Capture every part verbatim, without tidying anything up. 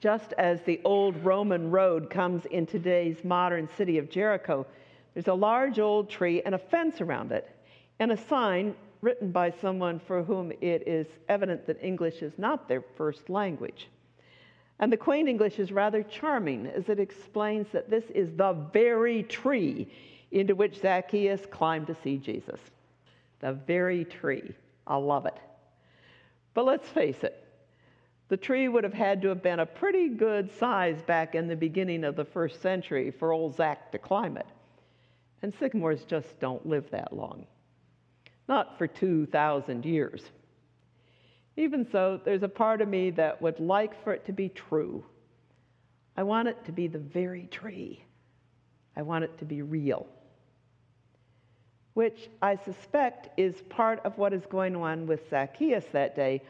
Just as the old Roman road comes in today's modern city of Jericho, there's a large old tree and a fence around it, and a sign written by someone for whom it is evident that English is not their first language. And the quaint English is rather charming, as it explains that this is the very tree into which Zacchaeus climbed to see Jesus. The very tree. I love it. But let's face it, the tree would have had to have been a pretty good size back in the beginning of the first century for old Zac to climb it. And sycamores just don't live that long. Not for two thousand years. Even so, there's a part of me that would like for it to be true. I want it to be the very tree. I want it to be real. Which I suspect is part of what is going on with Zacchaeus that day,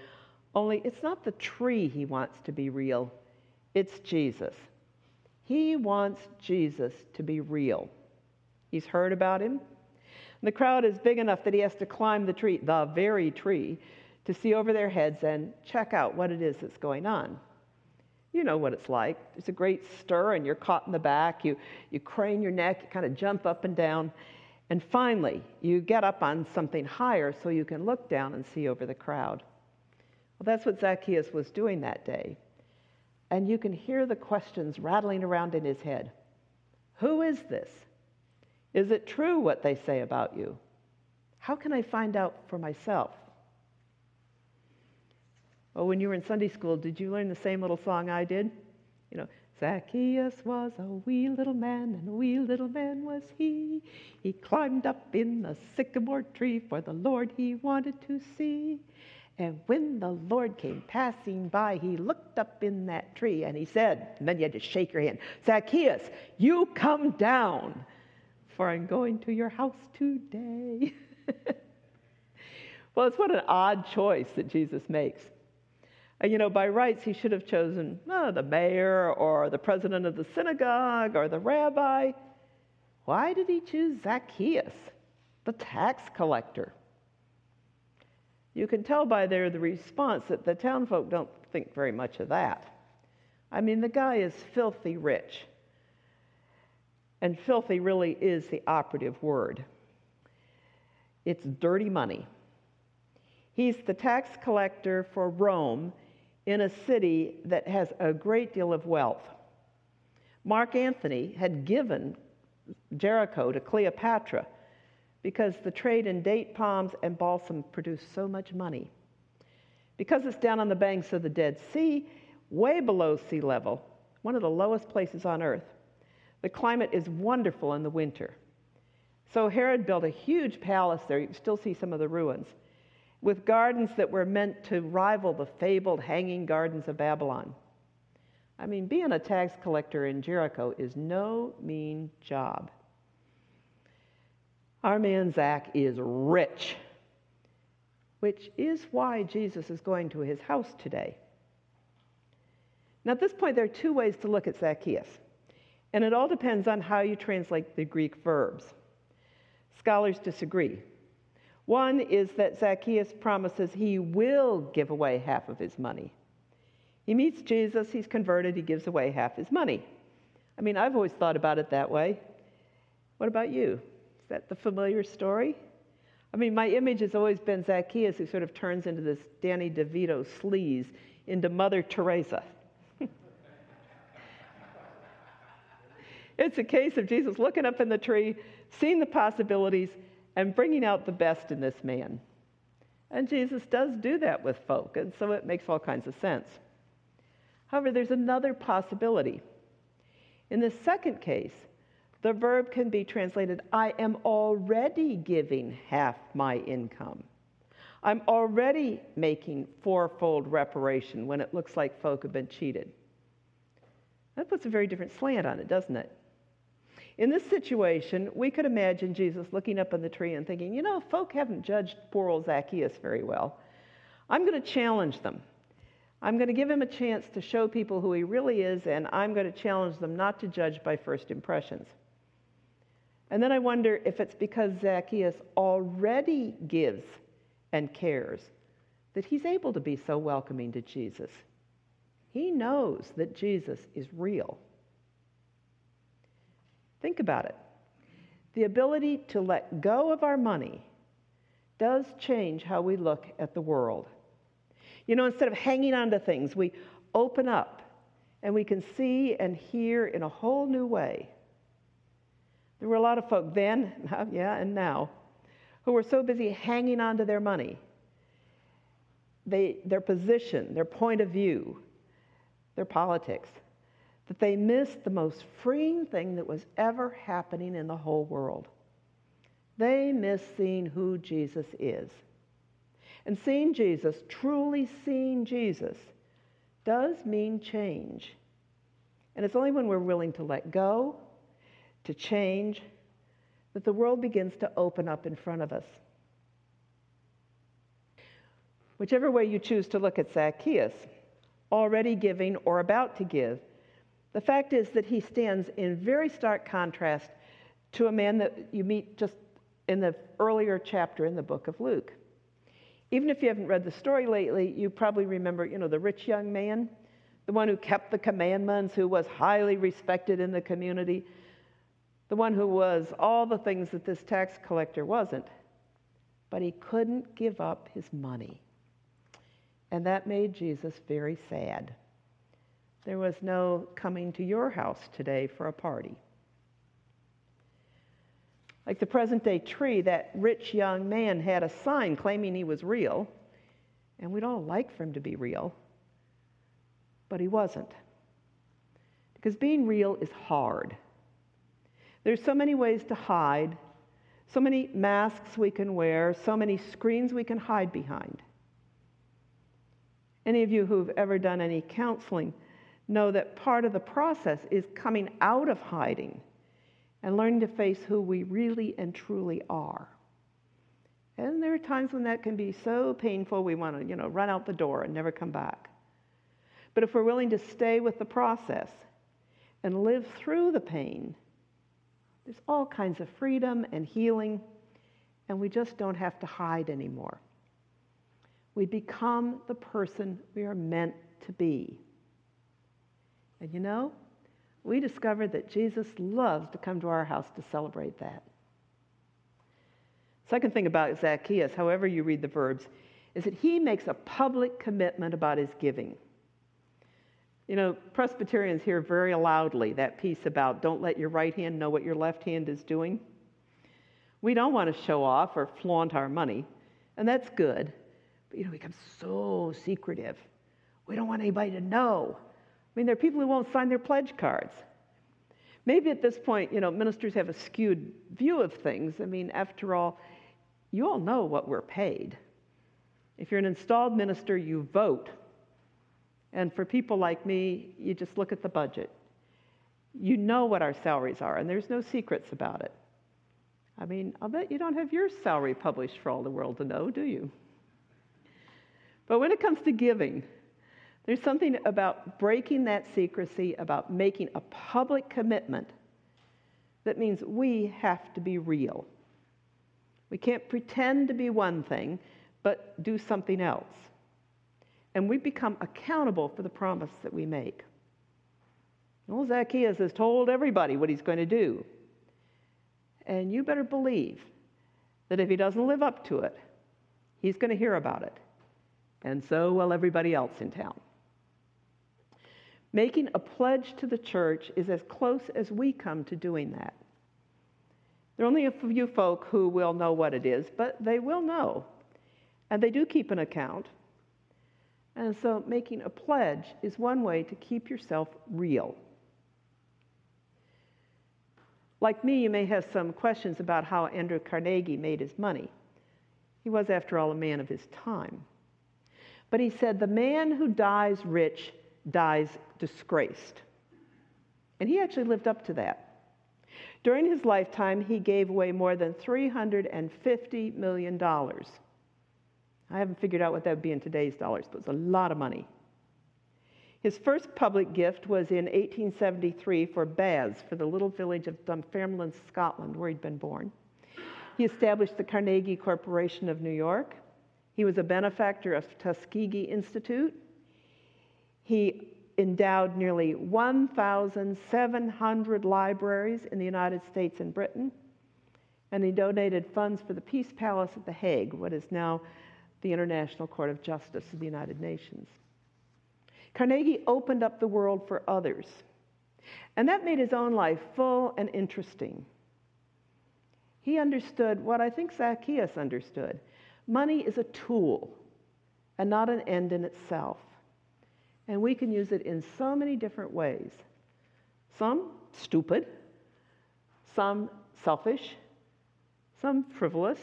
only it's not the tree he wants to be real, it's Jesus. He wants Jesus to be real. He's heard about him. And the crowd is big enough that he has to climb the tree, the very tree, to see over their heads and check out what it is that's going on. You know what it's like. There's a great stir, and you're caught in the back. You, you crane your neck, you kind of jump up and down, and finally you get up on something higher so you can look down and see over the crowd. Well, that's what Zacchaeus was doing that day. And you can hear the questions rattling around in his head. Who is this? Is it true what they say about you? How can I find out for myself? Well, when you were in Sunday school, did you learn the same little song I did? You know, Zacchaeus was a wee little man, and a wee little man was he. He climbed up in the sycamore tree, for the Lord he wanted to see. And when the Lord came passing by, he looked up in that tree, and he said, and then you had to shake your hand, Zacchaeus, you come down, for I'm going to your house today. Well, it's what an odd choice that Jesus makes. And, you know, by rights, he should have chosen oh, the mayor or the president of the synagogue or the rabbi. Why did he choose Zacchaeus, the tax collector? You can tell by their the response that the townfolk don't think very much of that. I mean, the guy is filthy rich. And filthy really is the operative word. It's dirty money. He's the tax collector for Rome in a city that has a great deal of wealth. Mark Antony had given Jericho to Cleopatra because the trade in date palms and balsam produced so much money. Because it's down on the banks of the Dead Sea, way below sea level, one of the lowest places on earth, the climate is wonderful in the winter. So Herod built a huge palace there. You can still see some of the ruins, with gardens that were meant to rival the fabled hanging gardens of Babylon. I mean, being a tax collector in Jericho is no mean job. Our man Zac is rich, which is why Jesus is going to his house today. Now, at this point, there are two ways to look at Zacchaeus, and it all depends on how you translate the Greek verbs. Scholars disagree. One is that Zacchaeus promises he will give away half of his money. He meets Jesus, he's converted, he gives away half his money. I mean, I've always thought about it that way. What about you? Is that the familiar story? I mean, my image has always been Zacchaeus, who sort of turns into this Danny DeVito sleaze, into Mother Teresa. It's a case of Jesus looking up in the tree, seeing the possibilities, and bringing out the best in this man. And Jesus does do that with folk, and so it makes all kinds of sense. However, there's another possibility. In the second case, the verb can be translated, I am already giving half my income. I'm already making fourfold reparation when it looks like folk have been cheated. That puts a very different slant on it, doesn't it? In this situation, we could imagine Jesus looking up in the tree and thinking, you know, folk haven't judged poor old Zacchaeus very well. I'm going to challenge them. I'm going to give him a chance to show people who he really is, and I'm going to challenge them not to judge by first impressions. And then I wonder if it's because Zacchaeus already gives and cares that he's able to be so welcoming to Jesus. He knows that Jesus is real. Think about it. The ability to let go of our money does change how we look at the world. You know, instead of hanging on to things, we open up and we can see and hear in a whole new way. There were a lot of folk then, yeah, and now, who were so busy hanging on to their money, they, their position, their point of view, their politics, that they missed the most freeing thing that was ever happening in the whole world. They missed seeing who Jesus is. And seeing Jesus, truly seeing Jesus, does mean change. And it's only when we're willing to let go, to change, that the world begins to open up in front of us. Whichever way you choose to look at Zacchaeus, already giving or about to give, the fact is that he stands in very stark contrast to a man that you meet just in the earlier chapter in the book of Luke. Even if you haven't read the story lately, you probably remember, you know, the rich young man, the one who kept the commandments, who was highly respected in the community, the one who was all the things that this tax collector wasn't, but he couldn't give up his money. And that made Jesus very sad. There was no coming to your house today for a party. Like the present-day tree, that rich young man had a sign claiming he was real, and we'd all like for him to be real, but he wasn't. Because being real is hard. There's so many ways to hide, so many masks we can wear, so many screens we can hide behind. Any of you who've ever done any counseling know that part of the process is coming out of hiding and learning to face who we really and truly are. And there are times when that can be so painful we want to, you know, run out the door and never come back. But if we're willing to stay with the process and live through the pain, there's all kinds of freedom and healing, and we just don't have to hide anymore. We become the person we are meant to be. And you know, we discovered that Jesus loves to come to our house to celebrate that. Second thing about Zacchaeus, however you read the verbs, is that he makes a public commitment about his giving. You know, Presbyterians hear very loudly that piece about don't let your right hand know what your left hand is doing. We don't want to show off or flaunt our money, and that's good. But, you know, we become so secretive. We don't want anybody to know. I mean, there are people who won't sign their pledge cards. Maybe at this point, you know, ministers have a skewed view of things. I mean, after all, you all know what we're paid. If you're an installed minister, you vote. And for people like me, you just look at the budget. You know what our salaries are, and there's no secrets about it. I mean, I'll bet you don't have your salary published for all the world to know, do you? But when it comes to giving, there's something about breaking that secrecy, about making a public commitment that means we have to be real. We can't pretend to be one thing, but do something else. And we become accountable for the promise that we make. Well, Zacchaeus has told everybody what he's going to do. And you better believe that if he doesn't live up to it, he's going to hear about it. And so will everybody else in town. Making a pledge to the church is as close as we come to doing that. There are only a few folk who will know what it is, but they will know. And they do keep an account. And so making a pledge is one way to keep yourself real. Like me, you may have some questions about how Andrew Carnegie made his money. He was, after all, a man of his time. But he said, the man who dies rich dies disgraced. And he actually lived up to that. During his lifetime, he gave away more than three hundred fifty million dollars. I haven't figured out what that would be in today's dollars, but it's a lot of money. His first public gift was in eighteen seventy-three for baths for the little village of Dunfermline, Scotland, where he'd been born. He established the Carnegie Corporation of New York. He was a benefactor of Tuskegee Institute. He endowed nearly one thousand seven hundred libraries in the United States and Britain, and he donated funds for the Peace Palace at The Hague, what is now the International Court of Justice of the United Nations. Carnegie opened up the world for others, and that made his own life full and interesting. He understood what I think Zacchaeus understood. Money is a tool and not an end in itself. And we can use it in so many different ways. Some stupid, some selfish, some frivolous,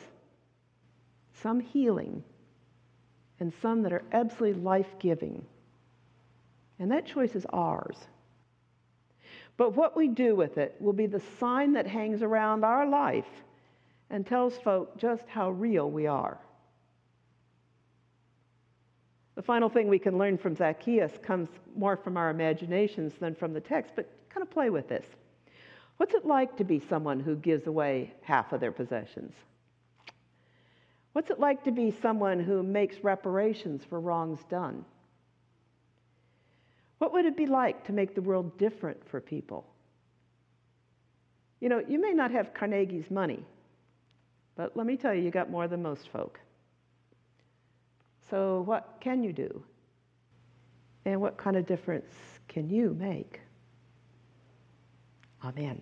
some healing, and some that are absolutely life-giving. And that choice is ours. But what we do with it will be the sign that hangs around our life and tells folk just how real we are. The final thing we can learn from Zacchaeus comes more from our imaginations than from the text, but kind of play with this. What's it like to be someone who gives away half of their possessions? What's it like to be someone who makes reparations for wrongs done? What would it be like to make the world different for people? You know, you may not have Carnegie's money, but let me tell you, you got more than most folk. So what can you do? And what kind of difference can you make? Amen.